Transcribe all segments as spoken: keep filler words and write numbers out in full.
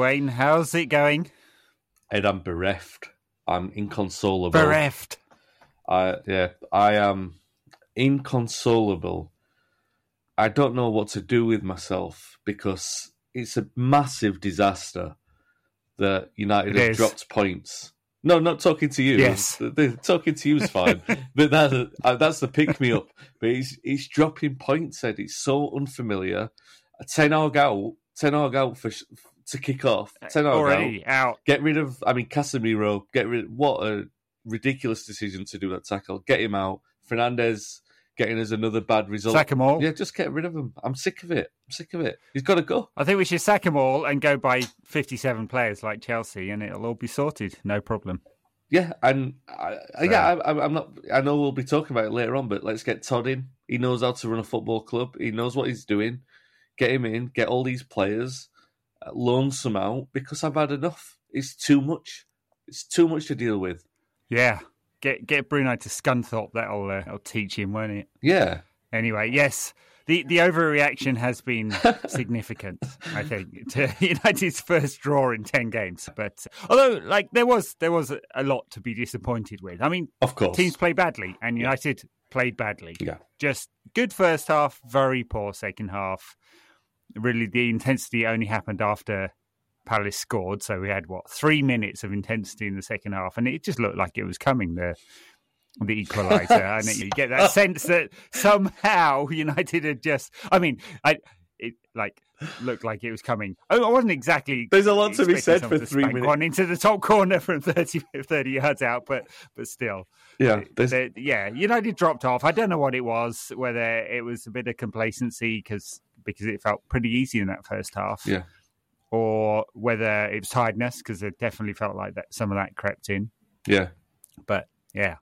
Wayne. How's it going? Ed, I'm bereft. I'm inconsolable. Bereft. I yeah. I am inconsolable. I don't know what to do with myself because it's a massive disaster that United it have is. dropped points. No, not talking to you. Yes, the, the, talking to you is fine. But that, uh, that's the pick me up. But he's he's dropping points, Ed. It's so unfamiliar. Ten Hag out. Ten Hag out for to kick off. Ten Hag already out. out. Get rid of. I mean, Casemiro. Get rid. What a ridiculous decision to do that tackle. Get him out. Fernandez getting us another bad result. Sack them all. Yeah, just get rid of him. I'm sick of it. I'm sick of it. He's got to go. I think we should sack them all and go by fifty-seven players like Chelsea, and it'll all be sorted. No problem. Yeah, and I, so. yeah, I, I'm not. I know we'll be talking about it later on, but let's get Todd in. He knows how to run a football club. He knows what he's doing. Get him in. Get all these players. Loan some out because I've had enough. It's too much. It's too much to deal with. Yeah. Get get Bruno to Scunthorpe. That'll, uh, that'll teach him, won't it? Yeah. Anyway, yes, the the overreaction has been significant, I think, to United's first draw in ten games. But although, like, there was there was a lot to be disappointed with. I mean, of course, teams play badly, and United yeah. played badly. Yeah. Just good first half, very poor second half. Really, the intensity only happened after Palace scored, so we had, what, three minutes of intensity in the second half, and it just looked like it was coming, the, the equaliser. And it, you get that sense that somehow United had just... I mean, I, it like looked like it was coming. I wasn't exactly... There's a lot to be said for three minutes. One into the top corner from thirty, thirty yards out, but but still. Yeah, they, yeah, United dropped off. I don't know what it was, whether it was a bit of complacency because because it felt pretty easy in that first half. Yeah. Or whether it was tiredness, because it definitely felt like that some of that crept in. Yeah. But, yeah.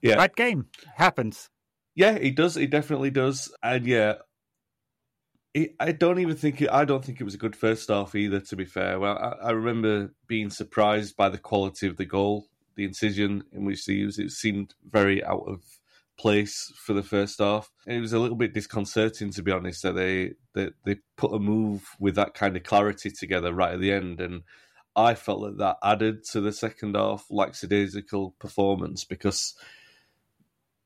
yeah. Bad game. Happens. Yeah, it does. It definitely does. And, yeah, it, I don't even think it, I don't think it was a good first half either, to be fair. Well, I, I remember being surprised by the quality of the goal, the incision in which they used it. It seemed very out of place for the first half. And it was a little bit disconcerting, to be honest, that they, that they put a move with that kind of clarity together right at the end. And I felt that that added to the second half lackadaisical performance because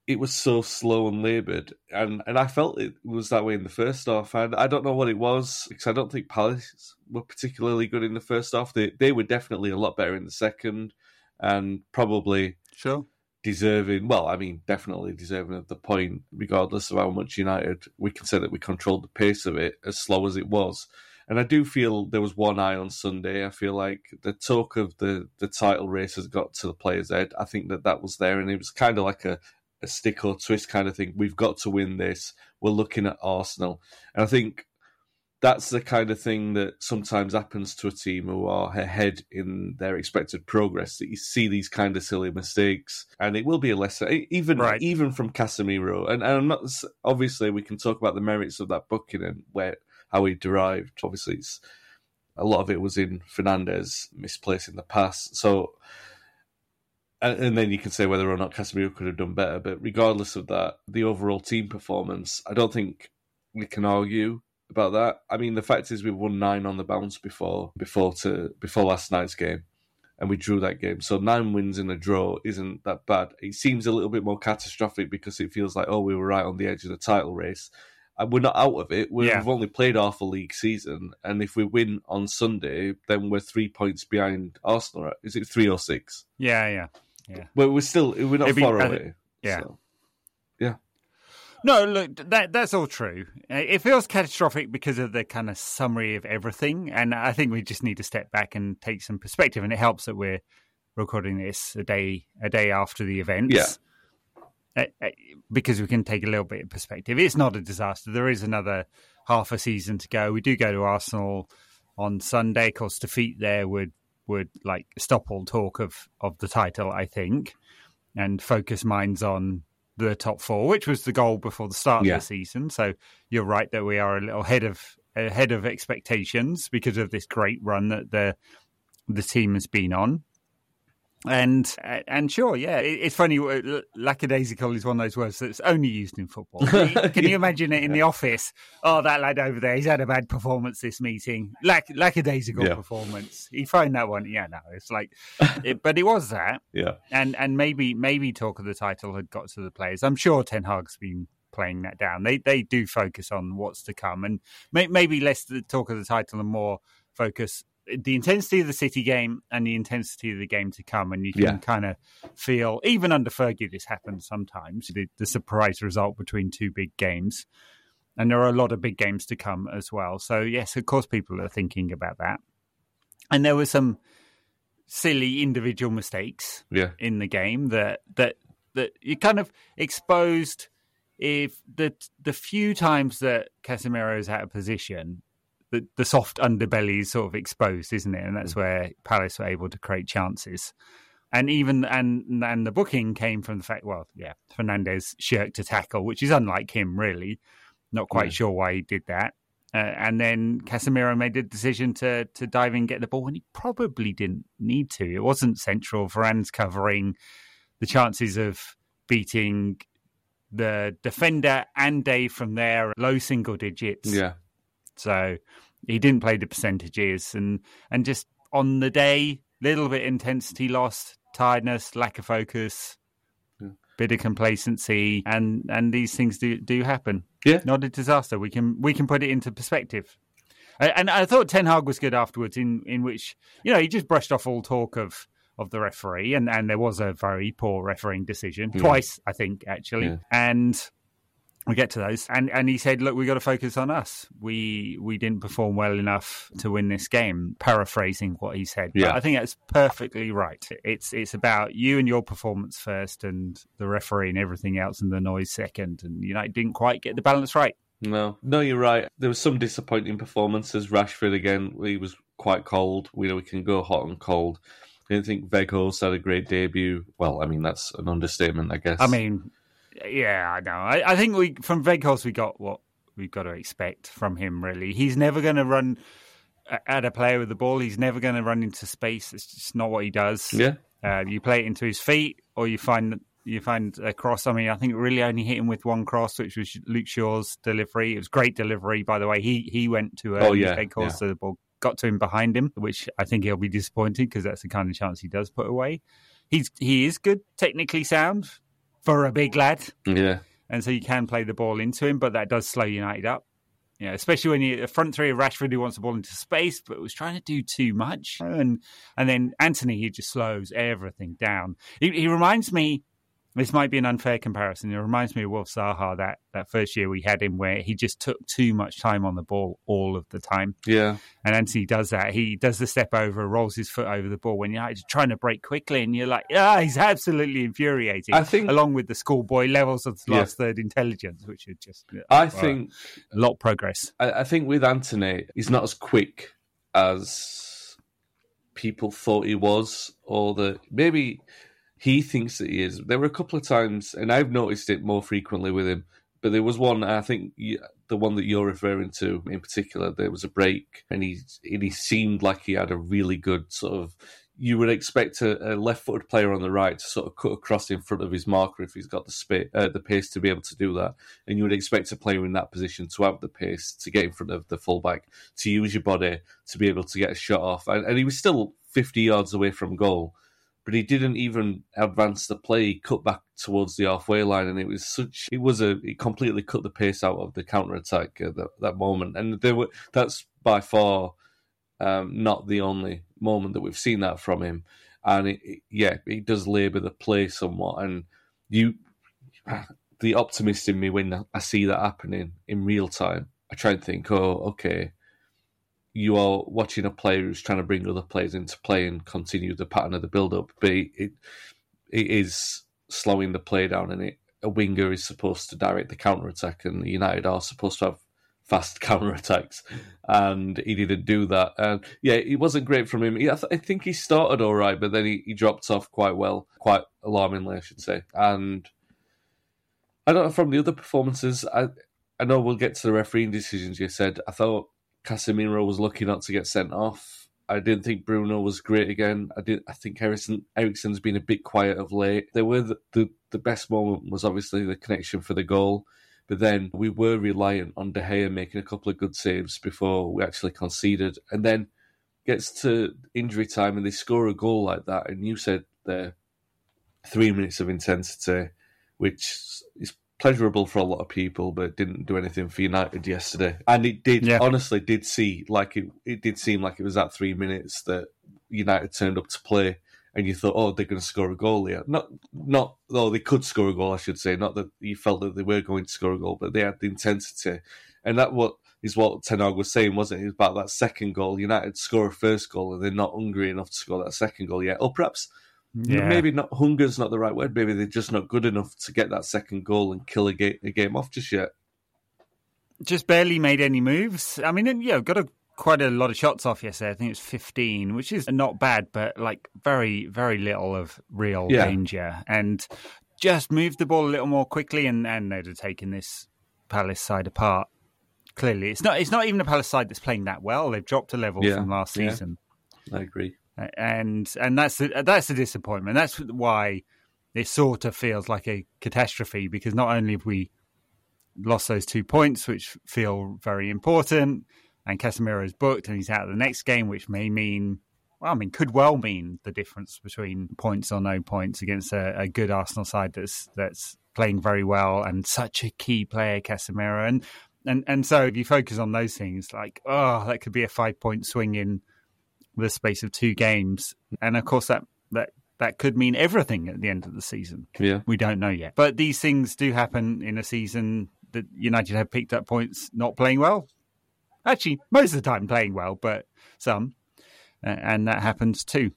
it was so slow and laboured. And, and I felt it was that way in the first half. And I don't know what it was because I don't think Palace were particularly good in the first half. They, they were definitely a lot better in the second and probably... Sure. Deserving, well, I mean, definitely deserving of the point, regardless of how much United, we can say that we controlled the pace of it as slow as it was. And I do feel there was one eye on Sunday. I feel like the talk of the, the title race has got to the players' head. I think that that was there, and it was kind of like a, a stick or twist kind of thing. We've got to win this. We're looking at Arsenal. And I think that's the kind of thing that sometimes happens to a team who are ahead in their expected progress, that you see these kind of silly mistakes. And it will be a lesson, even right. even from Casemiro. And, and I'm not, obviously, we can talk about the merits of that booking and where how he derived. Obviously, it's, a lot of it was in Fernandez misplacing the pass. So, and, and then you can say whether or not Casemiro could have done better. But regardless of that, the overall team performance, I don't think we can argue about that. I mean, the fact is we won nine on the bounce before before to before last night's game, and we drew that game. So nine wins in a draw isn't that bad. It seems a little bit more catastrophic because it feels like, oh, we were right on the edge of the title race. And we're not out of it. We're, yeah. We've only played half a league season, and if we win on Sunday, then we're three points behind Arsenal. Right? Is it three or six? Yeah, yeah, yeah. But we're still we're not Maybe, far away. Think, yeah. So. No, look, that that's all true. It feels catastrophic because of the kind of summary of everything, and I think we just need to step back and take some perspective. And it helps that we're recording this a day a day after the events, yeah, because we can take a little bit of perspective. It's not a disaster. There is another half a season to go. We do go to Arsenal on Sunday. Of course, defeat there would would like stop all talk of of the title, I think, and focus minds on the top four, which was the goal before the start yeah. of the season. So you're right that we are a little ahead of ahead of expectations because of this great run that the the team has been on. And and sure, yeah, it's funny. Lackadaisical is one of those words that's only used in football. Can you imagine it in the office? Oh, that lad over there, he's had a bad performance this meeting. Lack lackadaisical yeah. performance. He found that one. Yeah, no, it's like, it, but it was that. Yeah, and and maybe maybe talk of the title had got to the players. I'm sure Ten Hag's been playing that down. They they do focus on what's to come, and may, maybe less the talk of the title and more focus. The intensity of the City game and the intensity of the game to come. And you can yeah. kind of feel, even under Fergie, this happens sometimes, the, the surprise result between two big games. And there are a lot of big games to come as well. So, yes, of course, people are thinking about that. And there were some silly individual mistakes yeah. in the game that, that, that you kind of exposed. If the, the few times that Casemiro is out of position, The, the soft underbelly is sort of exposed, isn't it? And that's where Palace were able to create chances. And even and and the booking came from the fact, well, yeah, Fernandez shirked a tackle, which is unlike him, really. Not quite yeah. sure why he did that. Uh, and then Casemiro made the decision to to dive in and get the ball, and he probably didn't need to. It wasn't central. Varane's covering. The chances of beating the defender and Dave from there, low single digits. Yeah. So he didn't play the percentages, and, and just on the day, little bit intensity lost, tiredness, lack of focus, yeah. bit of complacency, and, and these things do, do happen. Yeah, not a disaster. We can we can put it into perspective. And I thought Ten Hag was good afterwards, in, in which, you know, he just brushed off all talk of, of the referee, and, and there was a very poor refereeing decision yeah. twice, I think, actually, yeah. and. We get to those. And and he said, look, we got to focus on us. We we didn't perform well enough to win this game, paraphrasing what he said. Yeah. But I think that's perfectly right. It's it's about you and your performance first, and the referee and everything else, and the noise second. And United didn't quite get the balance right. No, no, you're right. There was some disappointing performances. Rashford, again, he was quite cold. We know we can go hot and cold. I didn't think Weghorst had a great debut. Well, I mean, that's an understatement, I guess. I mean... Yeah, I know. I, I think we from Weghorst we got what we've got to expect from him, really. He's never going to run at a player with the ball. He's never going to run into space. It's just not what he does. Yeah. Uh, you play it into his feet, or you find you find a cross. I mean, I think really only hit him with one cross, which was Luke Shaw's delivery. It was great delivery, by the way. He he went to uh, oh, yeah, Weghorst, yeah. so the ball got to him behind him, which I think he'll be disappointed, because that's the kind of chance he does put away. He's He is good, technically sound. For a big lad. Yeah. And so you can play the ball into him, but that does slow United up. You know, especially when you the front three of Rashford, who wants the ball into space, but was trying to do too much. And and then Antony, he just slows everything down. He, he reminds me, this might be an unfair comparison, he reminds me of Wolf Zaha, that, that first year we had him, where he just took too much time on the ball all of the time. Yeah. And Antony does that. He does the step over, rolls his foot over the ball when you're trying to break quickly, and you're like, ah, he's absolutely infuriating. I think, along with the schoolboy levels of the last yeah. third intelligence, which are just I well, think a lot of progress. I, I think with Antony, he's not as quick as people thought he was, or the maybe... He thinks that he is. There were a couple of times, and I've noticed it more frequently with him, but there was one, I think the one that you're referring to in particular, there was a break, and he and he seemed like he had a really good sort of, you would expect a, a left-footed player on the right to sort of cut across in front of his marker if he's got the space, uh, the pace to be able to do that. And you would expect a player in that position to have the pace to get in front of the fullback, to use your body, to be able to get a shot off. And, and he was still fifty yards away from goal. But he didn't even advance the play. He cut back towards the halfway line, and it was such. It was a. It completely cut the pace out of the counter attack at that, that moment. And there were. That's by far um, not the only moment that we've seen that from him. And it, it, yeah, it does labour the play somewhat. And you, the optimist in me, when I see that happening in real time, I try and think, oh, okay. You are watching a player who's trying to bring other players into play and continue the pattern of the build-up, but it, it is slowing the play down, and it, a winger is supposed to direct the counter-attack, and United are supposed to have fast counter-attacks, and he didn't do that. And yeah, it wasn't great from him. He, I, th- I think he started all right, but then he, he dropped off quite well, quite alarmingly, I should say. And I don't know, from the other performances, I, I know we'll get to the refereeing decisions you said. I thought Casemiro was lucky not to get sent off. I didn't think Bruno was great again. I did. I think Eriksen, Eriksen's been a bit quiet of late. There were the, the, the best moment was obviously the connection for the goal, but then we were reliant on De Gea making a couple of good saves before we actually conceded. And then gets to injury time and they score a goal like that. And you said there, three minutes of intensity, which is pleasurable for a lot of people, but didn't do anything for United yesterday. And it did, yeah. honestly, did see like it. It did seem like it was that three minutes that United turned up to play, and you thought, oh, they're going to score a goal here. Not, not, though they could score a goal, I should say. Not that you felt that they were going to score a goal, but they had the intensity, and that what is what Ten Hag was saying, wasn't it? It was about that second goal. United score a first goal, and they're not hungry enough to score that second goal yet, or perhaps. Yeah. Maybe not hunger's not the right word. Maybe they're just not good enough to get that second goal and kill a game, a game off just yet. Just barely made any moves. I mean, yeah, got a, quite a lot of shots off yesterday. I think it was fifteen, which is not bad, but like very, very little of real yeah. danger. And just moved the ball a little more quickly, and, and they'd have taken this Palace side apart. Clearly, it's not. It's not even a Palace side that's playing that well. They've dropped a level yeah. from last yeah. season. I agree. And and that's the, that's a disappointment. That's why it sort of feels like a catastrophe, because not only have we lost those two points, which feel very important, and Casemiro is booked and he's out of the next game, which may mean, well, I mean, could well mean the difference between points or no points against a, a good Arsenal side that's that's playing very well and such a key player, Casemiro. And, and, and so if you focus on those things, like, oh, that could be a five-point swing in the space of two games. And of course, that, that that could mean everything at the end of the season. Yeah. We don't know yet. But these things do happen in a season that United have picked up points not playing well. Actually, most of the time playing well, but some. And that happens too.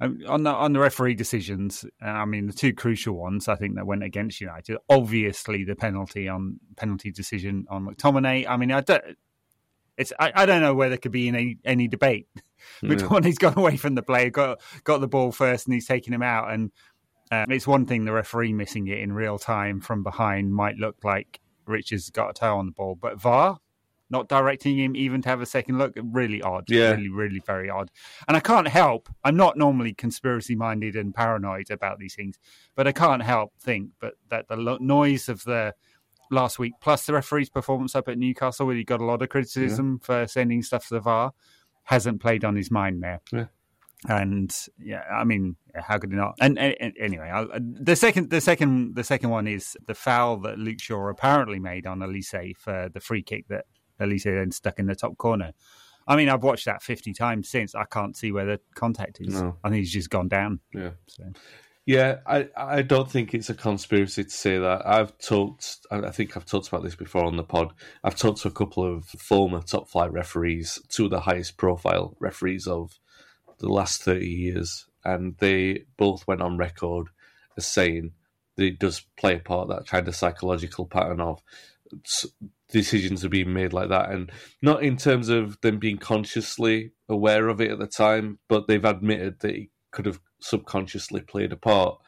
On the, on the referee decisions, I mean, the two crucial ones, I think, that went against United. Obviously, the penalty on penalty decision on McTominay. I mean, I don't... It's I, I don't know where there could be any, any debate. McTominay's gone away from the play, got got the ball first, and he's taken him out. And um, it's one thing the referee missing it in real time from behind might look like Richards got a toe on the ball, but V A R not directing him even to have a second look, really odd, yeah. really, really very odd. And I can't help, I'm not normally conspiracy-minded and paranoid about these things, but I can't help think but that the lo- noise of the last week, plus the referee's performance up at Newcastle, where he got a lot of criticism yeah. for sending stuff to the V A R, hasn't played on his mind there. Yeah. And yeah, I mean, how could he not? And, and anyway, I, the second, the second, the second one is the foul that Luke Shaw apparently made on Lise for the free kick that Lise then stuck in the top corner. I mean, I've watched that fifty times since. I can't see where the contact is. No. I think he's just gone down. Yeah. So. Yeah, I, I don't think it's a conspiracy to say that. I've talked, I think I've talked about this before on the pod. I've talked to a couple of former top flight referees, two of the highest profile referees of the last thirty years, and they both went on record as saying that it does play a part, that kind of psychological pattern of decisions are being made like that. And not in terms of them being consciously aware of it at the time, but they've admitted that it could have subconsciously played a part.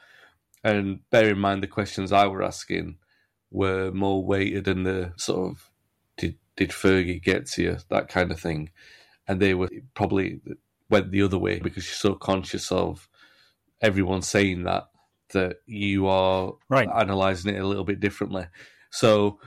And bear in mind, the questions I were asking were more weighted in the sort of did did Fergie get to you, that kind of thing, and they were probably went the other way because you're so conscious of everyone saying that that you are right. analysing it a little bit differently. So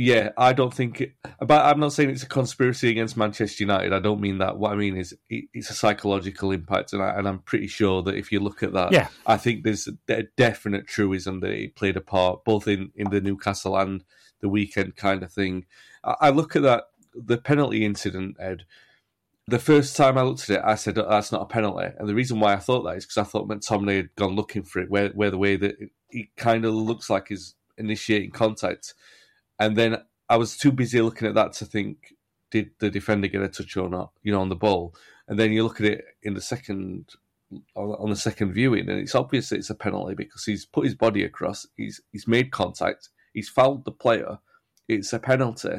yeah, I don't think it, but I'm not saying it's a conspiracy against Manchester United. I don't mean that. What I mean is it, it's a psychological impact, and, I, and I'm pretty sure that if you look at that, yeah. I think there's a definite truism that it played a part, both in, in the Newcastle and the weekend kind of thing. I, I look at that, the penalty incident, Ed. The first time I looked at it, I said, oh, that's not a penalty. And the reason why I thought that is because I thought McTominay had gone looking for it, where, where the way that it, it kind of looks like he's initiating contact. And then I was too busy looking at that to think, did the defender get a touch or not, you know, on the ball? And then you look at it in the second, on the second viewing, and it's obvious it's a penalty because he's put his body across, he's he's made contact, he's fouled the player. It's a penalty.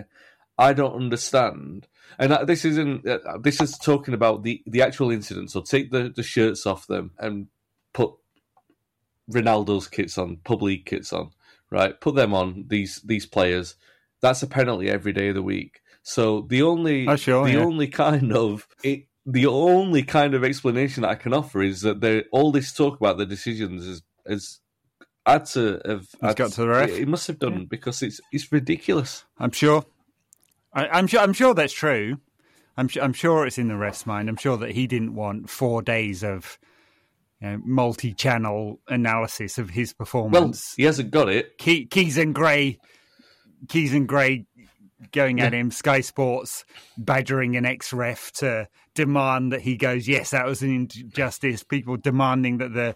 I don't understand. And this isn't. This is talking about the, the actual incident. So take the, the shirts off them and put Ronaldo's kits on, Pub League kits on. Right, put them on these these players. That's a penalty every day of the week. So the only oh, sure, the yeah. only kind of it, the only kind of explanation I can offer is that they, all this talk about the decisions is, is had to have had, got to the ref. It, it must have done yeah. because it's it's ridiculous. I'm sure. I, I'm sure. I'm sure that's true. I'm, su- I'm sure it's in the ref's mind. I'm sure that he didn't want four days of you know, multi-channel analysis of his performance. Well, he hasn't got it. Key, Keys and Gray, Keys and Gray going at yeah. him. Sky Sports badgering an ex-ref to demand that he goes, yes, that was an injustice. People demanding that the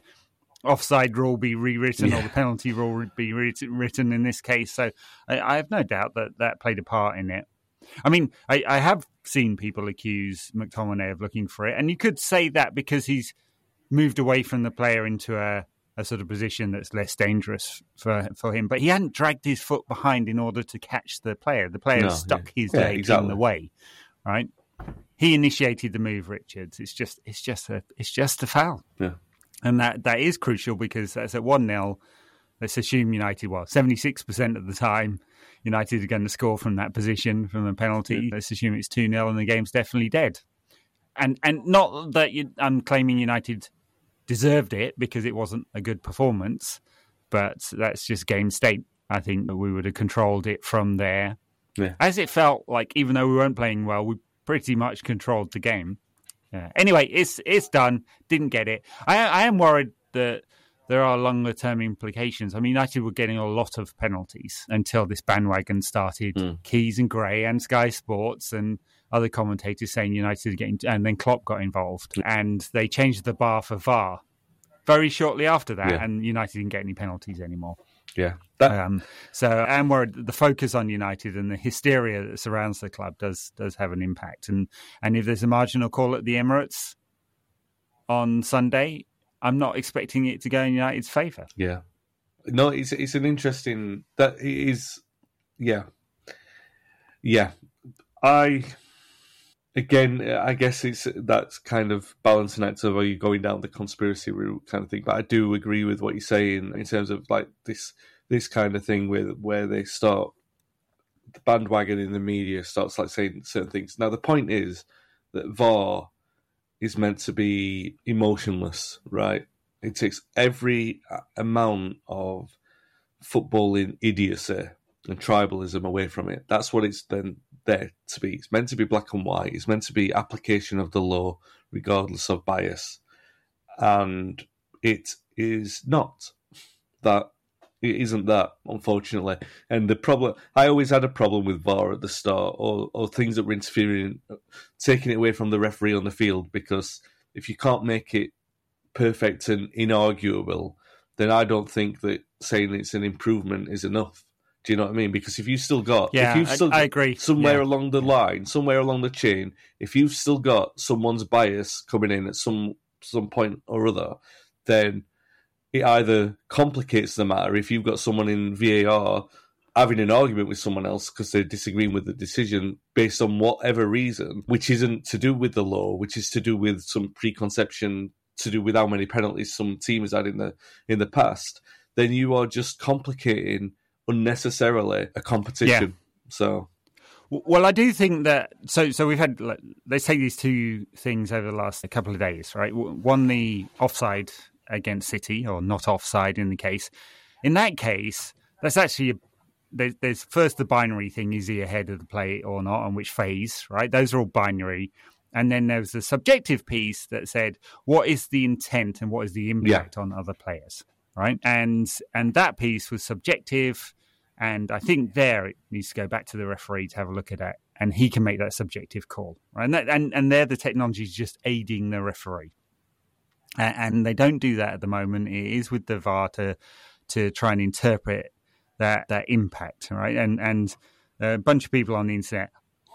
offside rule be rewritten yeah. or the penalty rule be rewritten in this case. So I, I have no doubt that that played a part in it. I mean, I, I have seen people accuse McTominay of looking for it. And you could say that because he's moved away from the player into a, a sort of position that's less dangerous for for him. But he hadn't dragged his foot behind in order to catch the player. The player no, stuck yeah. his yeah, leg exactly. in the way, right? He initiated the move, Richards. It's just it's just a, it's just a foul. Yeah. And that, that is crucial because that's at one nil. Let's assume United, well, seventy-six percent of the time, United are going to score from that position, from the penalty. Let's assume it's two nil and the game's definitely dead. And and not that you, I'm claiming United deserved it because it wasn't a good performance, but that's just game state. I think that we would have controlled it from there. Yeah. As it felt like, even though we weren't playing well, we pretty much controlled the game. Yeah. Anyway, it's it's done. Didn't get it. I, I am worried that there are longer-term implications. I mean, United were getting a lot of penalties until this bandwagon started. Mm. Keys and Gray and Sky Sports and other commentators saying United are getting... And then Klopp got involved. Mm. And they changed the bar for V A R very shortly after that. Yeah. And United didn't get any penalties anymore. Yeah. That... Um, so I'm worried that the focus on United and the hysteria that surrounds the club does does have an impact. And, and if there's a marginal call at the Emirates on Sunday... I'm not expecting it to go in United's favour. Yeah. No, it's it's an interesting... That is... Yeah. Yeah. I... Again, I guess it's that's kind of balancing act of are you going down the conspiracy route kind of thing. But I do agree with what you're saying in terms of like this this kind of thing where, where they start... The bandwagon in the media starts like saying certain things. Now, the point is that V A R... is meant to be emotionless, right? It takes every amount of footballing idiocy and tribalism away from it. That's what it's then there to be. It's meant to be black and white. It's meant to be application of the law, regardless of bias. And it is not that. It isn't that, unfortunately. And the problem, I always had a problem with V A R at the start, or, or things that were interfering, taking it away from the referee on the field, because if you can't make it perfect and inarguable, then I don't think that saying it's an improvement is enough. Do you know what I mean? Because if you've still got, yeah, if you've still I, I agree. somewhere yeah. along the line, somewhere along the chain, if you've still got someone's bias coming in at some some point or other, then it either complicates the matter if you've got someone in V A R having an argument with someone else because they're disagreeing with the decision based on whatever reason, which isn't to do with the law, which is to do with some preconception, to do with how many penalties some team has had in the in the past, then you are just complicating unnecessarily a competition. Yeah. So, well, I do think that... So so we've had... Let's take these two things over the last couple of days, right? One, the offside... against City, or not offside in the case. In that case, that's actually, a, there, there's first the binary thing, is he ahead of the play or not, and which phase, right? Those are all binary. And then there was the subjective piece that said, what is the intent and what is the impact yeah. on other players, right? And and that piece was subjective, and I think there it needs to go back to the referee to have a look at that, and he can make that subjective call, right? And, that, and, and there the technology is just aiding the referee. And they don't do that at the moment. It is with the V A R to, to try and interpret that that impact, right? And and a bunch of people on the internet,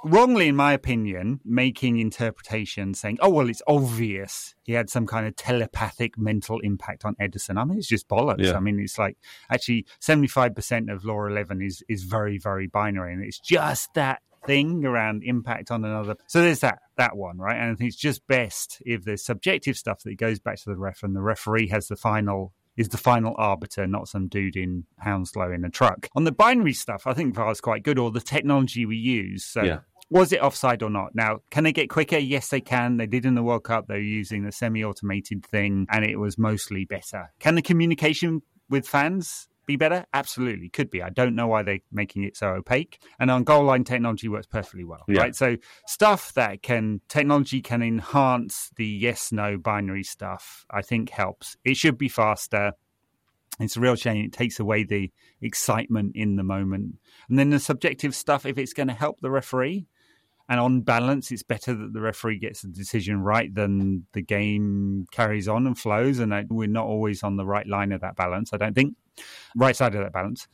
wrongly in my opinion, making interpretations saying, oh, well, it's obvious he had some kind of telepathic mental impact on Edison. I mean, it's just bollocks. Yeah. I mean, it's like actually seventy-five percent of Law eleven is, is very, very binary. And it's just that thing around impact on another. So there's that that one, right? And I think it's just best if there's subjective stuff that goes back to the ref, and the referee has the final is the final arbiter, not some dude in Hounslow in a truck. On the binary stuff, I think V A R is quite good, or the technology we use. So yeah. Was it offside or not? Now, can they get quicker? Yes, they can. They did in the World Cup. They were using the semi-automated thing, and it was mostly better. Can the communication with fans be better? Absolutely. Could be. I don't know why they're making it so opaque. And on goal line, technology works perfectly well. Yeah. Right? So stuff that can, technology can enhance the yes, no binary stuff, I think helps. It should be faster. It's a real shame. It takes away the excitement in the moment. And then the subjective stuff, if it's going to help the referee, and on balance, it's better that the referee gets the decision right than the game carries on and flows. And we're not always on the right line of that balance, I don't think. Right side of that balance.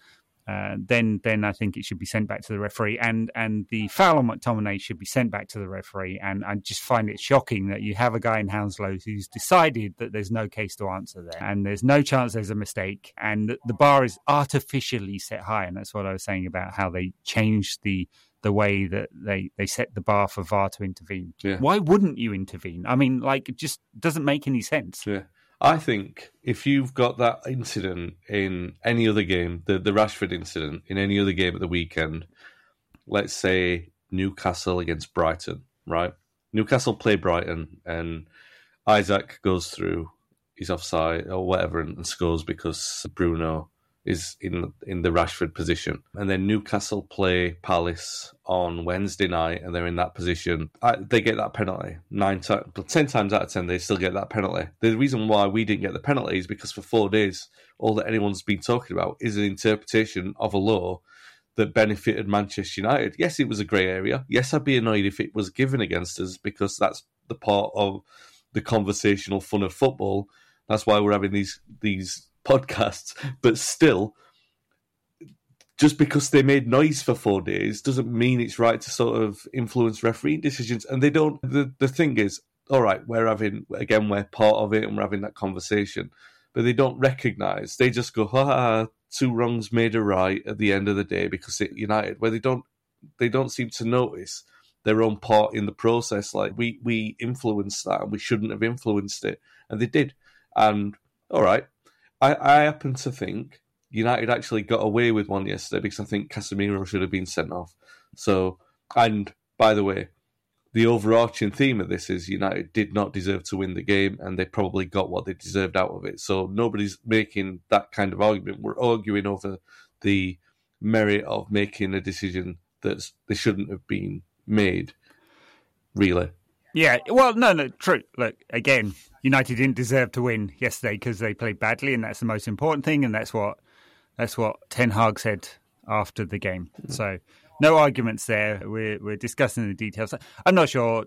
Uh, then then I think it should be sent back to the referee. And, and the foul on McTominay should be sent back to the referee. And I just find it shocking that you have a guy in Hounslow who's decided that there's no case to answer there. And there's no chance there's a mistake. And the bar is artificially set high. And that's what I was saying about how they changed the the way that they, they set the bar for V A R to intervene. Yeah. Why wouldn't you intervene? I mean, like, it just doesn't make any sense. Yeah. I think if you've got that incident in any other game, the, the Rashford incident in any other game at the weekend, let's say Newcastle against Brighton, right? Newcastle play Brighton and Isaac goes through, he's offside or whatever, and, and scores because Bruno is in in the Rashford position. And then Newcastle play Palace on Wednesday night and they're in that position. I, they get that penalty. Nine times, ten times out of ten, they still get that penalty. The reason why we didn't get the penalty is because for four days, all that anyone's been talking about is an interpretation of a law that benefited Manchester United. Yes, it was a grey area. Yes, I'd be annoyed if it was given against us because that's the part of the conversational fun of football. That's why we're having these these... podcasts, but still, just because they made noise for four days doesn't mean it's right to sort of influence refereeing decisions. And they don't, the, the thing is, all right, we're having, again, we're part of it and we're having that conversation, but they don't recognise. They just go, ha, ha, two wrongs made a right at the end of the day because it United, where they don't, they don't seem to notice their own part in the process. Like, we, we influenced that and we shouldn't have influenced it. And they did. And all right, I, I happen to think United actually got away with one yesterday because I think Casemiro should have been sent off. So, and by the way, the overarching theme of this is United did not deserve to win the game and they probably got what they deserved out of it. So nobody's making that kind of argument. We're arguing over the merit of making a decision that they shouldn't have been made, really. Yeah, well, no, no, true. Look, again, United didn't deserve to win yesterday because they played badly, and that's the most important thing, and that's what that's what Ten Hag said after the game. So, no arguments there. We're we're discussing the details. I'm not sure.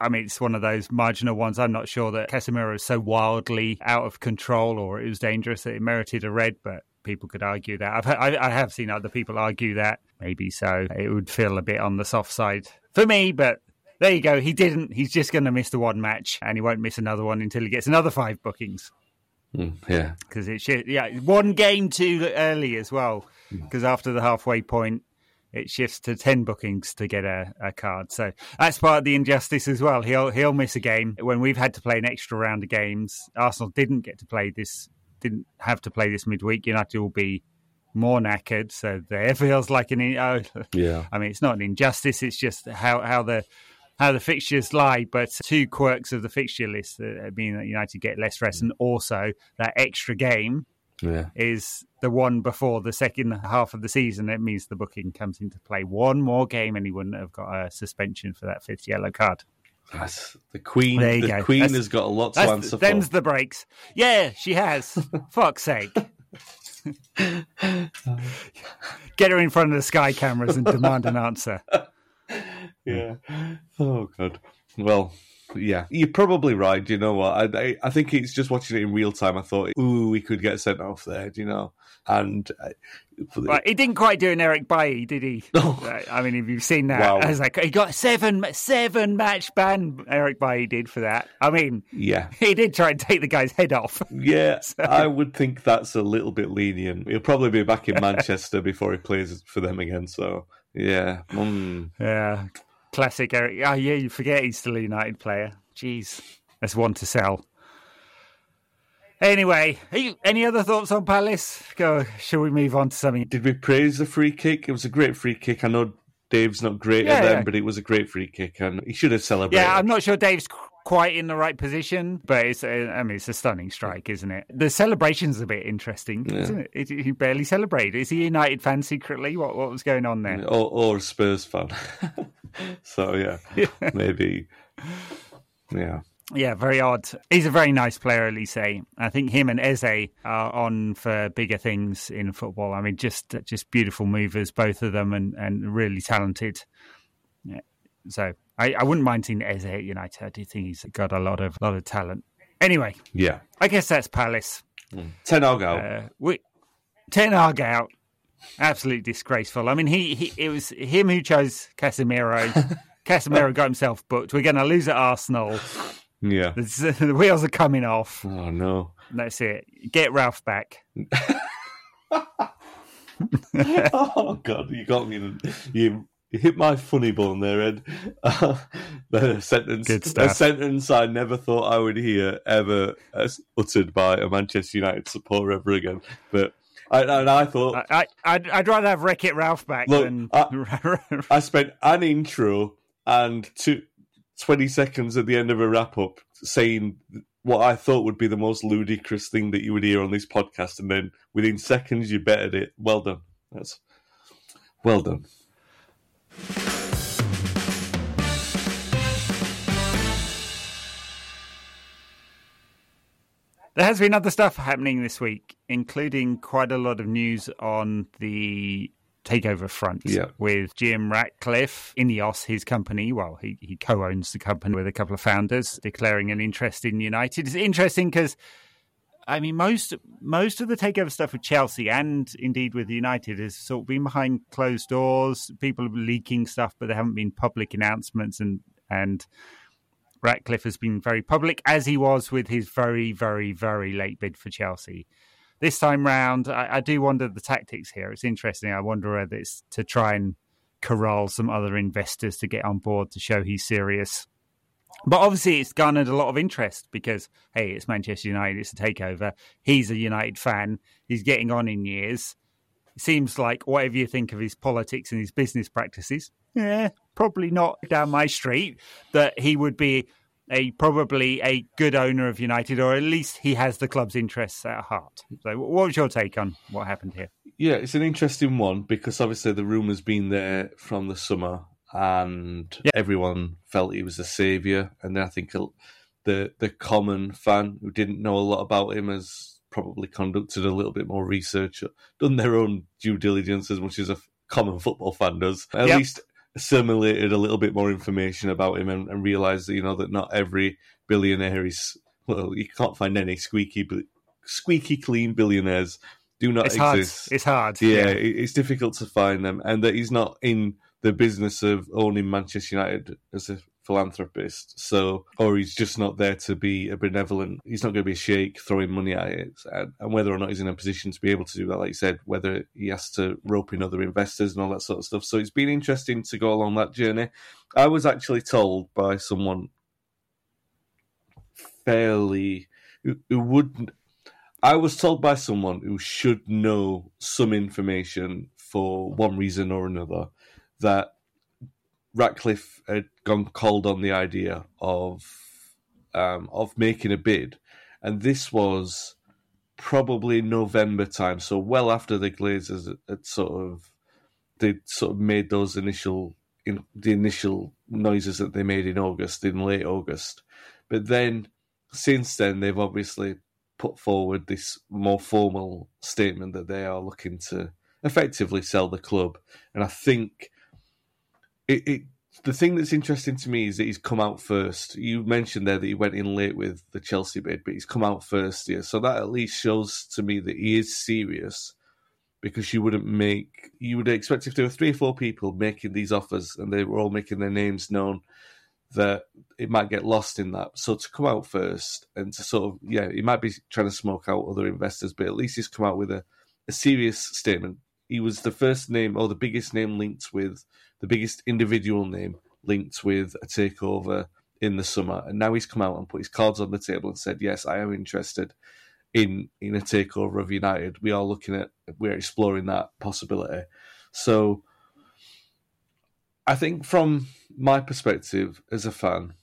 I mean, it's one of those marginal ones. I'm not sure that Casemiro is so wildly out of control or it was dangerous that it merited a red, but people could argue that. I've I, I have seen other people argue that. Maybe so. It would feel a bit on the soft side for me, but. There you go. He didn't. He's just going to miss the one match, and he won't miss another one until he gets another five bookings. Mm, yeah, because it's yeah one game too early as well. Because mm. after the halfway point, it shifts to ten bookings to get a, a card. So that's part of the injustice as well. He'll he'll miss a game when we've had to play an extra round of games. Arsenal didn't get to play this. Didn't have to play this midweek. United will be more knackered. So there feels like an oh, yeah. I mean, it's not an injustice. It's just how how the How the fixtures lie, but two quirks of the fixture list that mean that United get less rest, and also that extra game yeah. is the one before the second half of the season. It means the booking comes into play. One more game, and he wouldn't have got a suspension for that fifth yellow card. That's the Queen. There you the go. Queen that's, has got a lot to answer for. Them's the breaks. Yeah, she has. Fuck's sake. Get her in front of the Sky cameras and demand an answer. Yeah. Oh, God. Well, yeah. You're probably right. You know what? I, I I think it's just watching it in real time. I thought, ooh, we could get sent off there, do you know? And I, the... right, he didn't quite do an Eric Bailly, did he? No. I mean, if you've seen that, wow. I was like, he got seven seven match ban. Eric Bailly did for that. I mean, yeah, he did try and take the guy's head off. Yeah, so... I would think that's a little bit lenient. He'll probably be back in Manchester before he plays for them again. So, yeah, mm. yeah, classic Eric. Oh, yeah, you forget he's still a United player. Jeez, that's one to sell. Anyway, any other thoughts on Palace? Go. Shall we move on to something? Did we praise the free kick? It was a great free kick. I know Dave's not great yeah, at them, yeah. but it was a great free kick, and he should have celebrated. Yeah, I'm not sure Dave's quite in the right position, but it's a, I mean, it's a stunning strike, isn't it? The celebration's a bit interesting, yeah. isn't it? He barely celebrated. Is he a United fan secretly? What what was going on there? Or, or a Spurs fan. So, yeah, yeah, maybe, yeah. Yeah, very odd. He's a very nice player, Lise. I think him and Eze are on for bigger things in football. I mean, just just beautiful movers, both of them, and, and really talented. Yeah. So I, I wouldn't mind seeing Eze at United. I do think he's got a lot of lot of talent. Anyway, yeah, I guess that's Palace. Mm. Ten Hag out. Uh, we, Ten Hag out. Absolutely disgraceful. I mean, he, he it was him who chose Casemiro. Casemiro got himself booked. We're going to lose at Arsenal. Yeah. The wheels are coming off. Oh, no. That's it. Get Ralph back. Oh, God. You got me. You, you hit my funny bone there, Ed. Uh, a, sentence, a sentence I never thought I would hear ever uttered by a Manchester United supporter ever again. But I, and I thought... I, I, I'd, I'd rather have Wreck-It Ralph back look, than... I, I spent an intro and two... twenty seconds at the end of a wrap-up saying what I thought would be the most ludicrous thing that you would hear on this podcast, and then within seconds you bettered it. Well done. That's well done. There has been other stuff happening this week, including quite a lot of news on the takeover front yeah. with Jim Ratcliffe, Ineos, his company. Well, he, he co-owns the company with a couple of founders, declaring an interest in United. It's interesting because, I mean, most most of the takeover stuff with Chelsea and indeed with United has sort of been behind closed doors. People are leaking stuff, but there haven't been public announcements. And, and Ratcliffe has been very public, as he was with his very, very, very late bid for Chelsea. This time round, I, I do wonder the tactics here. It's interesting. I wonder whether it's to try and corral some other investors to get on board to show he's serious. But obviously it's garnered a lot of interest because, hey, it's Manchester United, it's a takeover. He's a United fan. He's getting on in years. It seems like whatever you think of his politics and his business practices, yeah, probably not down my street, that he would be a probably a good owner of United, or at least he has the club's interests at heart. So what was your take on what happened here? Yeah, it's an interesting one because obviously the rumour's been there from the summer and yeah. everyone felt he was a saviour. And then I think the, the common fan who didn't know a lot about him has probably conducted a little bit more research, done their own due diligence as much as a common football fan does. At yep. least... assimilated a little bit more information about him and, and realised that, you know, that not every billionaire is... Well, you can't find any squeaky squeaky clean billionaires do not it's exist. Hard. It's hard. Yeah, yeah, it's difficult to find them. And that he's not in the business of owning Manchester United as a philanthropist. So, or he's just not there to be a benevolent... He's not going to be a sheikh throwing money at it. And, and whether or not he's in a position to be able to do that, like you said, whether he has to rope in other investors and all that sort of stuff. So it's been interesting to go along that journey. I was actually told by someone fairly... Who, who wouldn't... I was told by someone who should know some information for one reason or another that Ratcliffe had gone cold on the idea of um, of making a bid, and this was probably November time, so well after the Glazers had sort of they sort of made those initial in, the initial noises that they made in August, in late August. But then since then, they've obviously put forward this more formal statement that they are looking to effectively sell the club, and I think. It, it the thing that's interesting to me is that he's come out first. You mentioned there that he went in late with the Chelsea bid, but he's come out first here. So that at least shows to me that he is serious, because you wouldn't make... You would expect if there were three or four people making these offers and they were all making their names known, that it might get lost in that. So to come out first and to sort of... Yeah, he might be trying to smoke out other investors, but at least he's come out with a, a serious statement. He was the first name or the biggest name linked with... the biggest individual name linked with a takeover in the summer. And now he's come out and put his cards on the table and said, yes, I am interested in in a takeover of United. We are looking at, we're exploring that possibility. So I think from my perspective as a fan,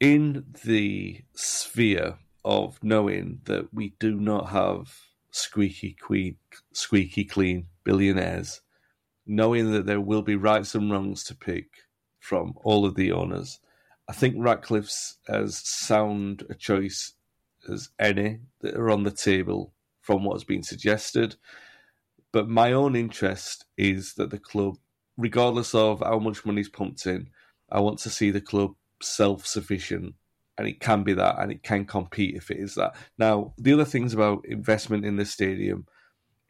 in the sphere of knowing that we do not have squeaky, queen, squeaky clean billionaires, knowing that there will be rights and wrongs to pick from all of the owners, I think Ratcliffe's as sound a choice as any that are on the table from what's been suggested. But my own interest is that the club, regardless of how much money's pumped in, I want to see the club self-sufficient, and it can be that, and it can compete if it is that. Now, the other things about investment in the stadium,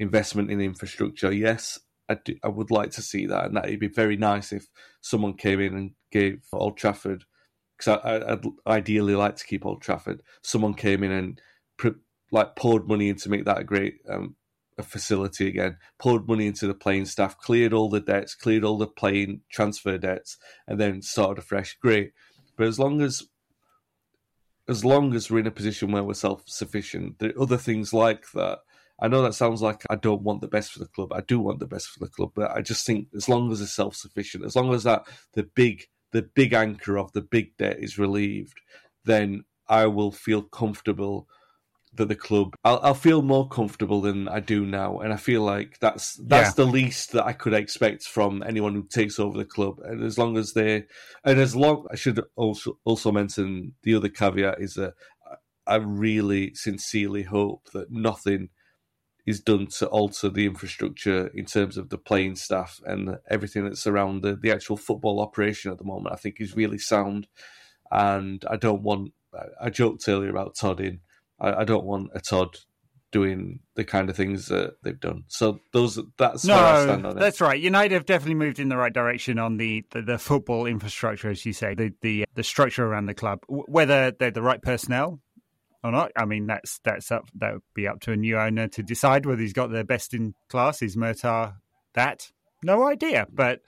investment in infrastructure, yes, I, do, I would like to see that, and that it'd be very nice if someone came in and gave Old Trafford, because I, I'd ideally like to keep Old Trafford, someone came in and pre- like poured money in to make that a great um, a facility again, poured money into the playing staff, cleared all the debts, cleared all the playing transfer debts, and then started afresh. Great. But as long as as long as we're in a position where we're self-sufficient, there are other things like that. I know that sounds like I don't want the best for the club. I do want the best for the club, but I just think as long as it's self-sufficient, as long as that the big the big anchor of the big debt is relieved, then I will feel comfortable that the club. I'll, I'll feel more comfortable than I do now, and I feel like that's that's yeah. the least that I could expect from anyone who takes over the club. And as long as they, and as long, I should also also mention the other caveat is that I really sincerely hope that nothing is done to alter the infrastructure in terms of the playing staff and everything that's around the, the actual football operation at the moment. I think is really sound, and I don't want. I joked earlier about Todd in. I don't want a Todd doing the kind of things that they've done. So those that's no, where I stand on it. That's right. United have definitely moved in the right direction on the, the, the football infrastructure, as you say, the, the the structure around the club. Whether they're the right personnel or not, I mean, that's that's up. That would be up to a new owner to decide whether he's got their best in class. Is Murtagh that? No idea. But,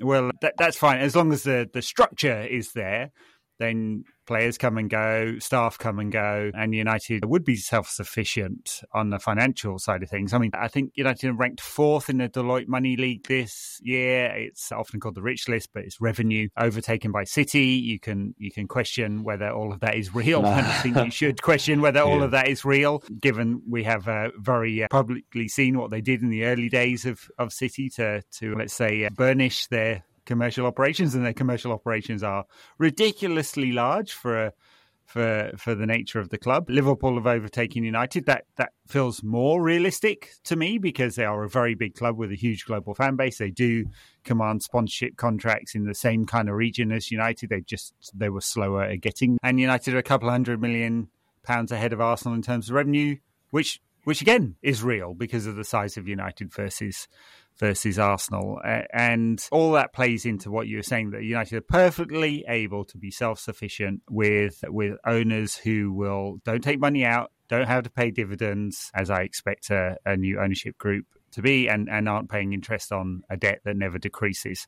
well, that, that's fine. As long as the, the structure is there, then players come and go, staff come and go, and United would be self-sufficient on the financial side of things. I mean, I think United ranked fourth in the Deloitte Money League this year. It's often called the rich list, but it's revenue overtaken by City. You can you can question whether all of that is real. No. And I think you should question whether yeah. all of that is real, given we have uh, very uh, publicly seen what they did in the early days of, of City to, to, let's say, uh, burnish their commercial operations, and their commercial operations are ridiculously large for for for the nature of the club. Liverpool have overtaken United. That that feels more realistic to me because they are a very big club with a huge global fan base. They do command sponsorship contracts in the same kind of region as United. They just they were slower at getting, and United are a couple hundred million pounds ahead of Arsenal in terms of revenue, which which again is real because of the size of United versus. versus Arsenal. And all that plays into what you were saying, that United are perfectly able to be self-sufficient with with owners who will don't take money out, don't have to pay dividends, as I expect a, a new ownership group to be, and, and aren't paying interest on a debt that never decreases.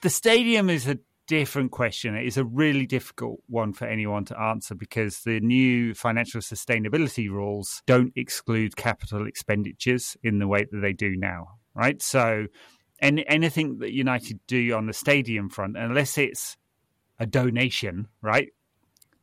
The stadium is a different question. It is a really difficult one for anyone to answer because the new financial sustainability rules don't exclude capital expenditures in the way that they do now. Right, so and anything that United do on the stadium front, unless it's a donation, right?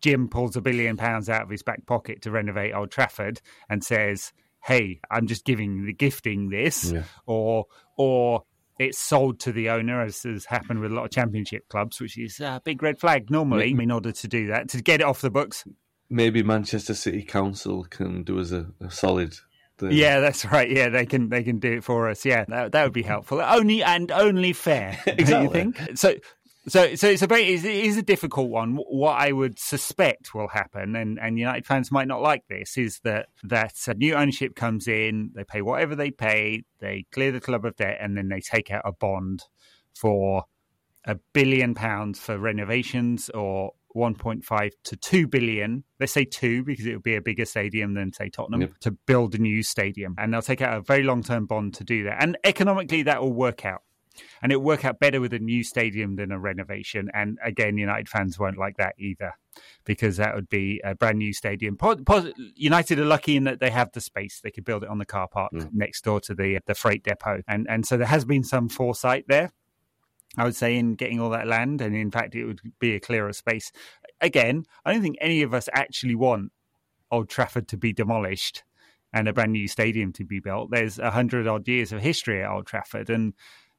Jim pulls a billion pounds out of his back pocket to renovate Old Trafford and says, "Hey, I'm just giving the gifting this," yeah. or or it's sold to the owner, as has happened with a lot of Championship clubs, which is a big red flag normally. Mm-hmm. In order to do that, to get it off the books, maybe Manchester City Council can do us a, a solid. The... Yeah, that's right. Yeah, they can they can do it for us. Yeah, that that would be helpful. Only and only fair. Exactly. Don't you think? So, so, so it's a very, it is a difficult one. What I would suspect will happen, and, and United fans might not like this, is that that a new ownership comes in, they pay whatever they pay, they clear the club of debt, and then they take out a bond for a billion pounds for renovations or one point five to two billion, let's say two because it would be a bigger stadium than say Tottenham, yep. to build a new stadium, and they'll take out a very long-term bond to do that, and economically that will work out, and it'll work out better with a new stadium than a renovation. And again, United fans won't like that either, because that would be a brand new stadium. United are lucky in that they have the space. They could build it on the car park mm. next door to the the freight depot, and and so there has been some foresight there. I would say, in getting all that land. And in fact, it would be a clearer space. Again, I don't think any of us actually want Old Trafford to be demolished and a brand new stadium to be built. There's a hundred odd years of history at Old Trafford. And,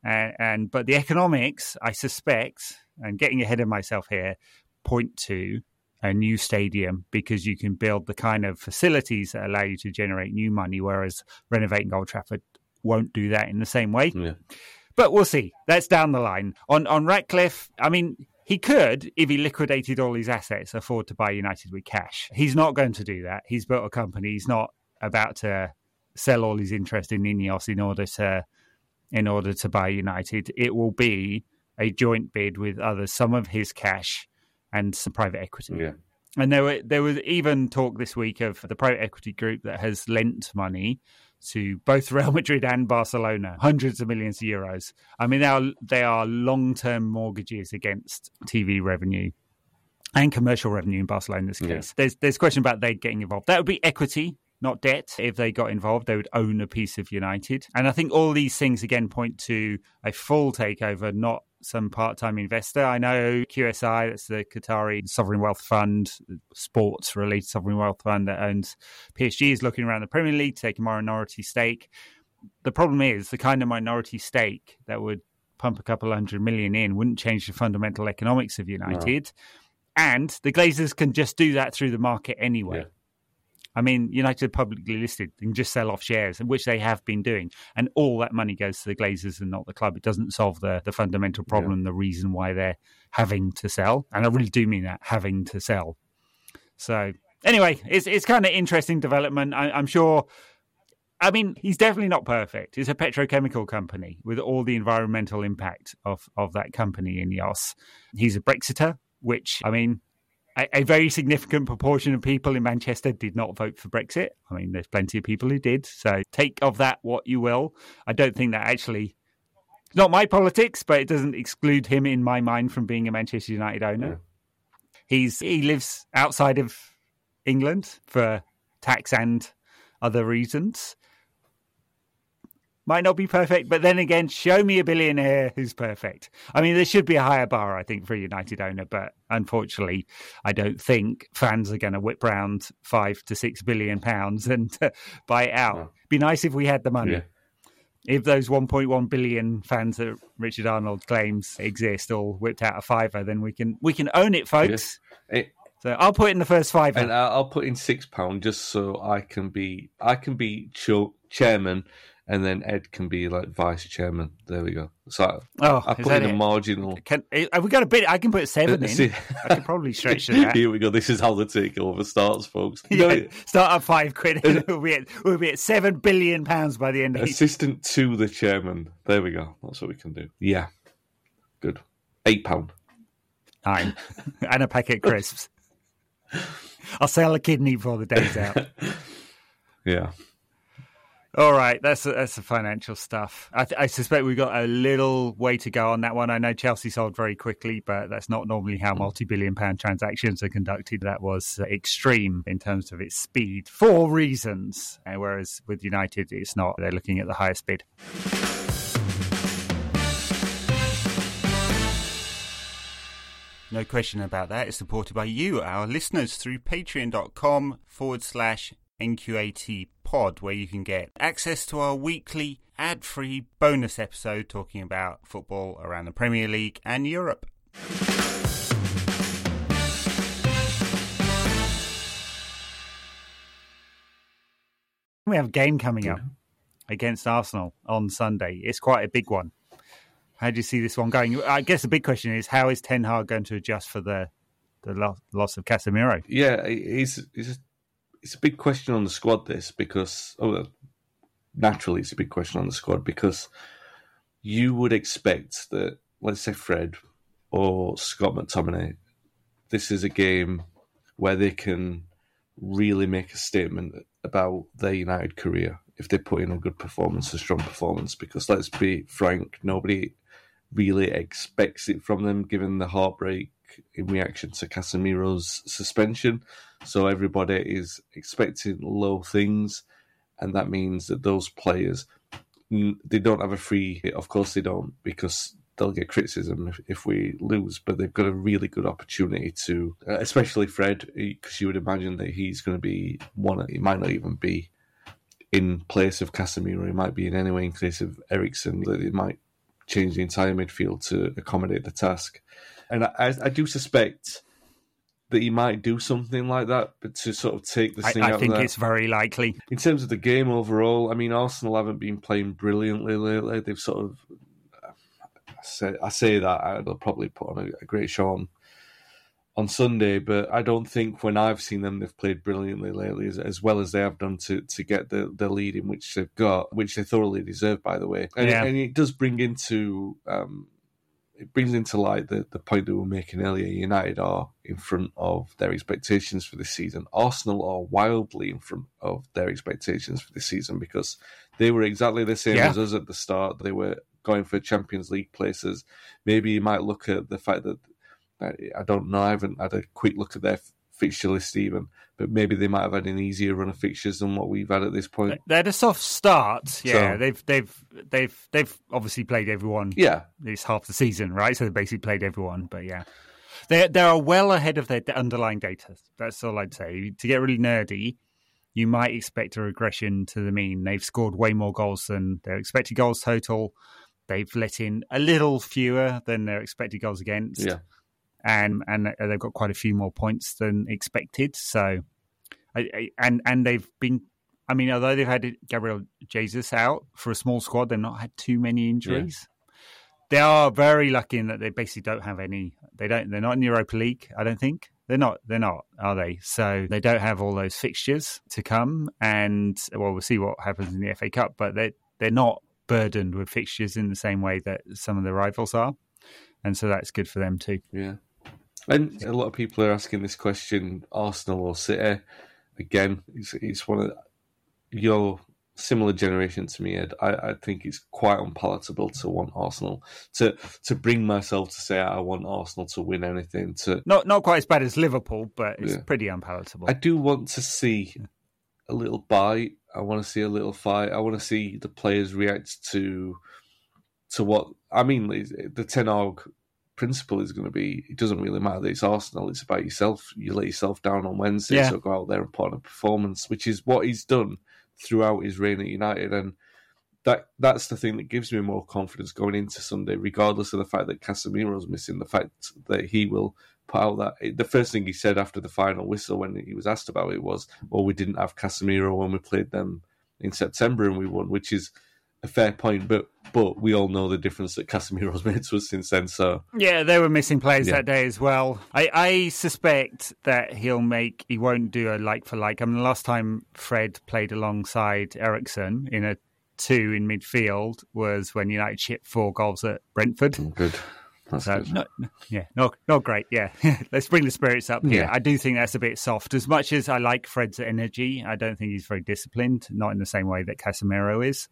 uh, and, but the economics, I suspect, and getting ahead of myself here, point to a new stadium, because you can build the kind of facilities that allow you to generate new money, whereas renovating Old Trafford won't do that in the same way. Yeah. But we'll see. That's down the line. On on Ratcliffe, I mean, he could, if he liquidated all his assets, afford to buy United with cash. He's not going to do that. He's built a company. He's not about to sell all his interest in Ineos in order to in order to buy United. It will be a joint bid with others, some of his cash and some private equity. Yeah. And there were, there was even talk this week of the private equity group that has lent money to both Real Madrid and Barcelona, hundreds of millions of euros. I mean, they are, they are long-term mortgages against T V revenue and commercial revenue in Barcelona's case. Yeah. There's there's a question about they getting involved. That would be equity, not debt. If they got involved, they would own a piece of United. And I think all these things, again, point to a full takeover, not some part-time investor. I know Q S I, that's the Qatari Sovereign Wealth Fund, sports-related Sovereign Wealth Fund that owns P S G, is looking around the Premier League to take a minority stake. The problem is the kind of minority stake that would pump a couple hundred million in wouldn't change the fundamental economics of United. No. And the Glazers can just do that through the market anyway. Yeah. I mean, United publicly listed and just sell off shares, which they have been doing. And all that money goes to the Glazers and not the club. It doesn't solve the, the fundamental problem, yeah. The reason why they're having to sell. And I really do mean that, having to sell. So anyway, it's it's kind of interesting development. I, I'm sure, I mean, he's definitely not perfect. It's a petrochemical company with all the environmental impact of, of that company, Ineos. He's a Brexiter, which, I mean... A, a very significant proportion of people in Manchester did not vote for Brexit. I mean, there's plenty of people who did. So take of that what you will. I don't think that actually, it's not my politics, but it doesn't exclude him in my mind from being a Manchester United owner. Yeah. He's he lives outside of England for tax and other reasons. Might not be perfect, but then again, show me a billionaire who's perfect. I mean, there should be a higher bar, I think, for a United owner, but unfortunately, I don't think fans are going to whip round five to six billion pounds and uh, buy it out. No. Be nice if we had the money. Yeah. If those one point one billion fans that Richard Arnold claims exist all whipped out a fiver, then we can we can own it, folks. Yeah. It, so I'll put in the first fiver, and I'll put in six pound just so I can be I can be cho- chairman. And then Ed can be like vice chairman. There we go. So oh, I put in it? a marginal. Can, have we got a bit? I can put seven in. I can probably stretch to that. Here we go. This is how the takeover starts, folks. Yeah, no, start at five quid. And we'll, be at, we'll be at seven billion pounds by the end of it. Assistant each. to the chairman. There we go. That's what we can do. Yeah. Good. Eight pound. Nine. And a packet of crisps. I'll sell a kidney before the day's out. Yeah. All right, that's that's the financial stuff. I, th- I suspect we've got a little way to go on that one. I know Chelsea sold very quickly, but that's not normally how multi-billion pound transactions are conducted. That was extreme in terms of its speed for reasons, and whereas with United, it's not. They're looking at the highest bid. No question about that. It's supported by you, our listeners, through patreon.com forward slash NQAT pod, where you can get access to our weekly ad-free bonus episode talking about football around the Premier League and Europe. We have a game coming up against Arsenal on Sunday. It's quite a big one. How do you see this one going? I guess the big question is, how is Ten Hag going to adjust for the the loss of Casemiro? Yeah, he's he's It's a big question on the squad, this, because oh, well, naturally it's a big question on the squad, because you would expect that, let's say Fred or Scott McTominay, this is a game where they can really make a statement about their United career if they put in a good performance, a strong performance, because let's be frank, nobody really expects it from them, given the heartbreak in reaction to Casemiro's suspension. So everybody is expecting low things, and that means that those players, they don't have a free hit. Of course they don't, because they'll get criticism if, if we lose, but they've got a really good opportunity to, especially Fred, because you would imagine that he's going to be one. He might not even be in place of Casemiro. He might be in any way in place of Eriksen. That it might change the entire midfield to accommodate the task. And I, I do suspect that he might do something like that, but to sort of take this I, thing I out I think of it's very likely. In terms of the game overall, I mean, Arsenal haven't been playing brilliantly lately. They've sort of... I say, I say that, they'll probably put on a, a great show on, on Sunday, but I don't think when I've seen them, they've played brilliantly lately, as, as well as they have done to, to get the, the lead in which they've got, which they thoroughly deserve, by the way. And, yeah. and it does bring into... Um, It brings into light the, the point that we were making earlier. United are in front of their expectations for this season. Arsenal are wildly in front of their expectations for this season because they were exactly the same yeah. as us at the start. They were going for Champions League places. Maybe you might look at the fact that, I don't know, I haven't had a quick look at their fixture list even, but maybe they might have had an easier run of fixtures than what we've had at this point. They had a soft start, yeah. So, they've they've they've they've obviously played everyone. Yeah, it's half the season, right? So they basically played everyone, but yeah, they they are well ahead of their underlying data. That's all I'd say. To get really nerdy, you might expect a regression to the mean. They've scored way more goals than their expected goals total. They've let in a little fewer than their expected goals against. Yeah. And and they've got quite a few more points than expected. So, I, I, and and they've been. I mean, although they've had Gabriel Jesus out for a small squad, they've not had too many injuries. Yeah. They are very lucky in that they basically don't have any. They don't. They're not in the Europa League. I don't think they're not. They're not, are they? So they don't have all those fixtures to come. And well, we'll see what happens in the F A Cup. But they they're not burdened with fixtures in the same way that some of the rivals are. And so that's good for them too. Yeah. And a lot of people are asking this question: Arsenal or City? Again, it's it's one of your similar generation to me, Ed. I, I think it's quite unpalatable to want Arsenal to to bring myself to say I want Arsenal to win anything. To not not quite as bad as Liverpool, but it's yeah. pretty unpalatable. I do want to see a little bite. I want to see a little fight. I want to see the players react to to what I mean. The Ten Hag principle is going to be, it doesn't really matter that it's Arsenal, it's about yourself. You let yourself down on Wednesday, yeah. so go out there and put on a performance, which is what he's done throughout his reign at United. And that that's the thing that gives me more confidence going into Sunday, regardless of the fact that Casemiro's missing, the fact that he will put out that... The first thing he said after the final whistle when he was asked about it was, well, we didn't have Casemiro when we played them in September and we won, which is a fair point, but but we all know the difference that Casemiro's made to us since then. So yeah, they were missing players yeah. that day as well. I, I suspect that he'll make he won't do a like for like. I mean, the last time Fred played alongside Eriksen in a two in midfield was when United shipped four goals at Brentford. Good, that's so, good. Not, yeah, not not great. Yeah, let's bring the spirits up here. Yeah. I do think that's a bit soft. As much as I like Fred's energy, I don't think he's very disciplined. Not in the same way that Casemiro is.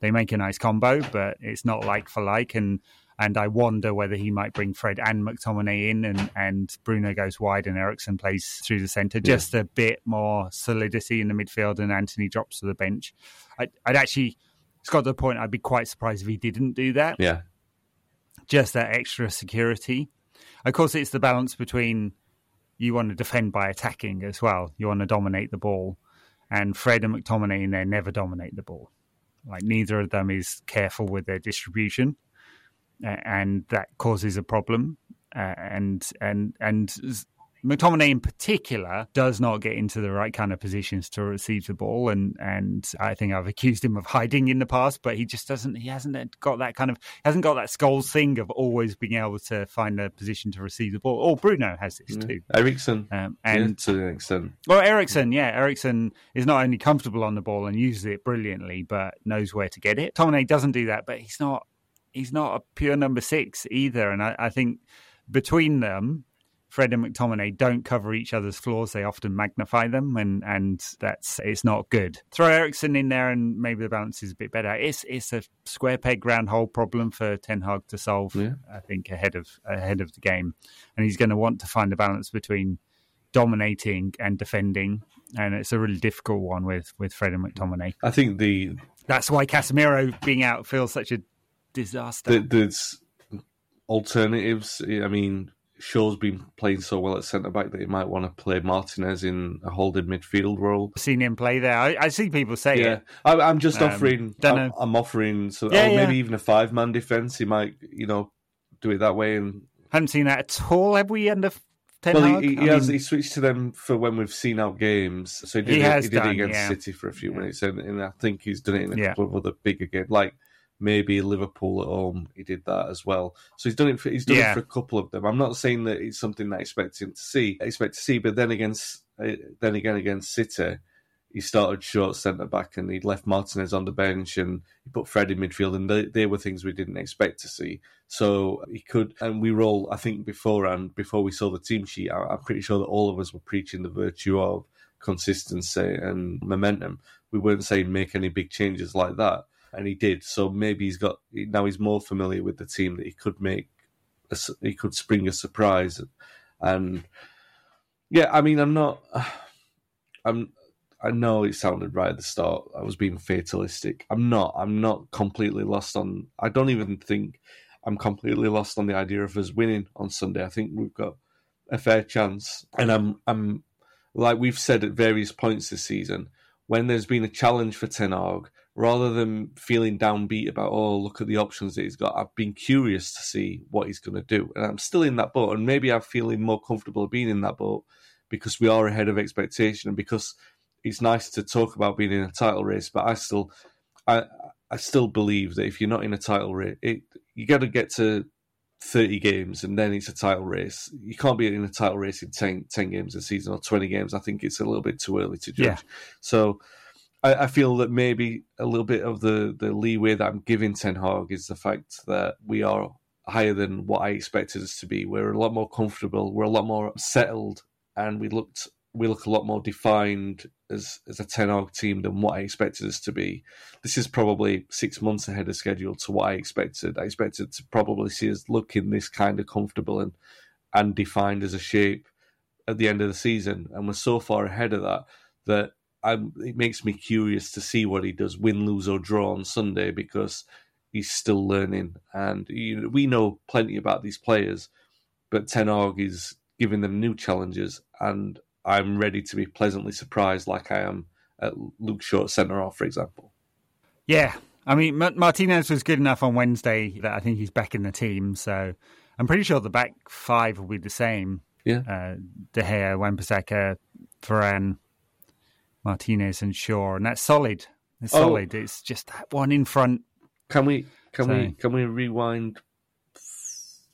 They make a nice combo, but it's not like for like. And, and I wonder whether he might bring Fred and McTominay in and, and Bruno goes wide and Eriksen plays through the centre. Just yeah. a bit more solidity in the midfield and Antony drops to the bench. I, I'd actually, it's got to the point, I'd be quite surprised if he didn't do that. Yeah. Just that extra security. Of course, it's the balance between you want to defend by attacking as well. You want to dominate the ball. And Fred and McTominay in there never dominate the ball. Like, neither of them is careful with their distribution, uh, and that causes a problem. Uh, and and and McTominay in particular does not get into the right kind of positions to receive the ball. And, and I think I've accused him of hiding in the past, but he just doesn't. He hasn't got that kind of hasn't got that Scholes thing of always being able to find a position to receive the ball. Or Bruno has this yeah. too. Eriksen, um, and yeah, to an extent. Well, Eriksen, yeah, Eriksen is not only comfortable on the ball and uses it brilliantly, but knows where to get it. McTominay doesn't do that, but he's not. He's not a pure number six either. And I, I think between them, Fred and McTominay don't cover each other's flaws. They often magnify them, and, and that's it's not good. Throw Eriksen in there and maybe the balance is a bit better. It's it's a square peg, round hole problem for Ten Hag to solve, yeah. I think, ahead of ahead of the game. And he's going to want to find a balance between dominating and defending. And it's a really difficult one with, with Fred and McTominay. I think the... That's why Casemiro being out feels such a disaster. The, there's... alternatives. I mean, Shaw's been playing so well at centre-back that he might want to play Martinez in a holding midfield role. I've seen him play there. I, I see people say yeah. it. I, I'm just um, offering... I'm, I'm offering... So, yeah, oh, yeah. Maybe even a five-man defence. He might, you know, do it that way. And haven't seen that at all, have we, under Ten Hag? Well, he, he, he, has, mean, he switched to them for when we've seen out games. So he did, he it, has he did done, it against yeah. City for a few yeah. minutes, and, and I think he's done it in a yeah. couple of other bigger games. Like... Maybe Liverpool at home, he did that as well. So he's done it for, he's done yeah. it for a couple of them. I'm not saying that it's something that I expect him to see. I expect to see, but then against, then again against City, he started short centre-back and he left Martinez on the bench and he put Fred in midfield, and they, they were things we didn't expect to see. So he could, and we were all, I think beforehand, before we saw the team sheet, I, I'm pretty sure that all of us were preaching the virtue of consistency and momentum. We weren't saying make any big changes like that. And he did, so maybe he's got now. He's more familiar with the team that he could make. A, he could spring a surprise, and yeah, I mean, I'm not. I'm. I know it sounded right at the start. I was being fatalistic. I'm not. I'm not completely lost on. I don't even think I'm completely lost on the idea of us winning on Sunday. I think we've got a fair chance, and I'm. I'm like we've said at various points this season, when there's been a challenge for Ten Hag, rather than feeling downbeat about, oh, look at the options that he's got, I've been curious to see what he's going to do. And I'm still in that boat, and maybe I'm feeling more comfortable being in that boat because we are ahead of expectation and because it's nice to talk about being in a title race, but I still I, I still believe that if you're not in a title race, it, you got to get to thirty games and then it's a title race. You can't be in a title race in ten, ten games a season or twenty games. I think it's a little bit too early to judge. Yeah. So... I feel that maybe a little bit of the, the leeway that I'm giving Ten Hag is the fact that we are higher than what I expected us to be. We're a lot more comfortable. We're a lot more settled, and we looked we look a lot more defined as, as a Ten Hag team than what I expected us to be. This is probably six months ahead of schedule to what I expected. I expected to probably see us looking this kind of comfortable and and defined as a shape at the end of the season, and we're so far ahead of that that. I'm, it makes me curious to see what he does, win, lose or draw on Sunday, because he's still learning. And you know, we know plenty about these players, but Ten Hag is giving them new challenges, and I'm ready to be pleasantly surprised like I am at Luke Shaw centre-half, for example. Yeah, I mean, Martinez was good enough on Wednesday that I think he's back in the team, so I'm pretty sure the back five will be the same. Yeah, uh, De Gea, Wan-Bissaka, Varane, Martinez and Shaw, and that's solid. It's oh. solid. It's just that one in front. Can we can so. we can we rewind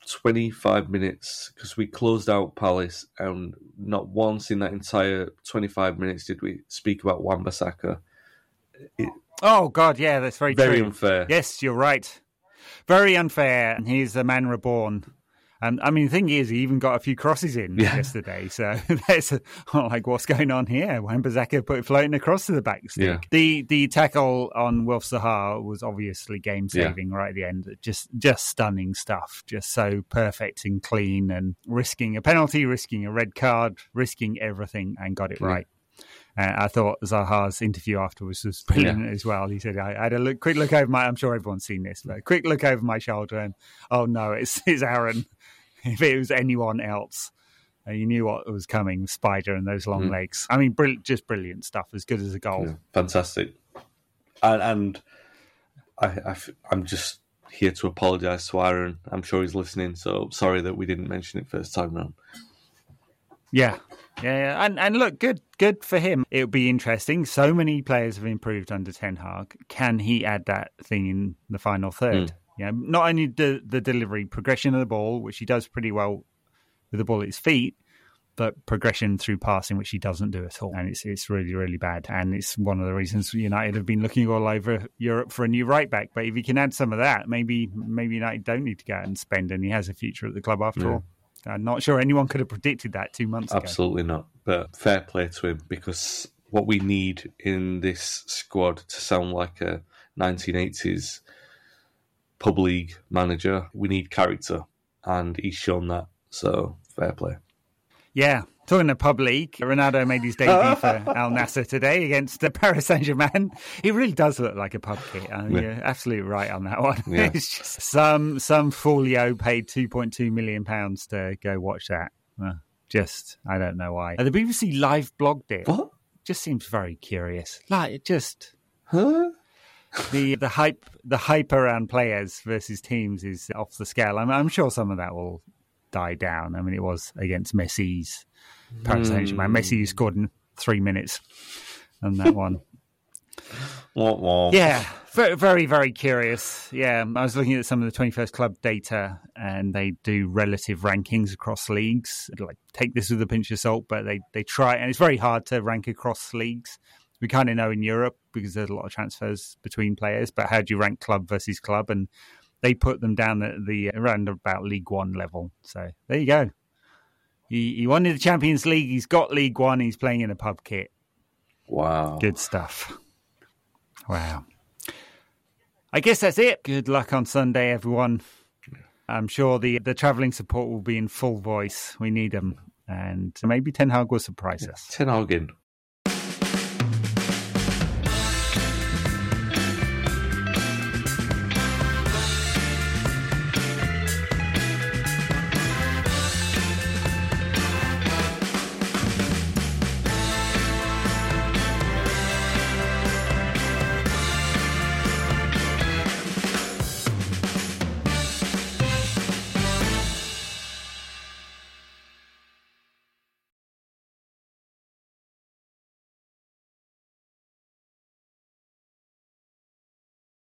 twenty-five minutes, because we closed out Palace and not once in that entire twenty-five minutes did we speak about Wan-Bissaka. It, oh God, yeah, that's very very true. Unfair. Yes, you're right. Very unfair, and he's the man reborn. And I mean, the thing is, he even got a few crosses in yeah. yesterday. So that's a, like, what's going on here? Wan-Bissaka put it floating across to the back stick. Yeah. The the tackle on Wilf Sahar was obviously game saving yeah. right at the end. Just just stunning stuff. Just so perfect and clean, and risking a penalty, risking a red card, risking everything, and got it yeah. right. Uh, I thought Zaha's interview afterwards was brilliant yeah. as well. He said, I, I had a look, quick look over my, I'm sure everyone's seen this, but a quick look over my shoulder and, oh no, it's, it's Aaron. If it was anyone else, uh, you knew what was coming, Spider and those long mm. legs. I mean, brilliant, just brilliant stuff, as good as a goal. Yeah. Fantastic. And, and I, I, I'm just here to apologise to Aaron. I'm sure he's listening, so sorry that we didn't mention it first time round. Yeah. Yeah, and and look, good good for him. It'll be interesting. So many players have improved under Ten Hag. Can he add that thing in the final third? Mm. Yeah, not only the, the delivery, progression of the ball, which he does pretty well with the ball at his feet, but progression through passing, which he doesn't do at all. And it's it's really, really bad. And it's one of the reasons United have been looking all over Europe for a new right-back. But if he can add some of that, maybe maybe United don't need to go out and spend, and he has a future at the club after yeah. all. I'm not sure anyone could have predicted that two months ago. Absolutely not. But fair play to him, because what we need in this squad to sound like a nineteen eighties pub league manager, we need character, and he's shown that. So fair play. Yeah. Talking to pub league, Ronaldo made his debut for Al Nassr today against the Paris Saint-Germain. He really does look like a pub kit. I mean, yeah. You're absolutely right on that one. Yeah. It's just some some folio paid two point two million pounds to go watch that. Uh, just, I don't know why. The B B C live blogged it. What? Just seems very curious. Like, it just... Huh? the the hype the hype around players versus teams is off the scale. I'm, I'm sure some of that will die down. I mean, it was against Messi's Paris Saint-Germain. Mm. Messi scored in three minutes on that one. What? What? Yeah, very, very curious. Yeah, I was looking at some of the twenty-first club data, and they do relative rankings across leagues. Like, take this with a pinch of salt, but they, they try, and it's very hard to rank across leagues. We kind of know in Europe because there's a lot of transfers between players, but how do you rank club versus club? And they put them down at the around about League One level. So there you go. He, he won the Champions League. He's got League One. He's playing in a pub kit. Wow. Good stuff. Wow. I guess that's it. Good luck on Sunday, everyone. I'm sure the, the travelling support will be in full voice. We need them. And maybe Ten Hag will surprise us. Ten Hag in.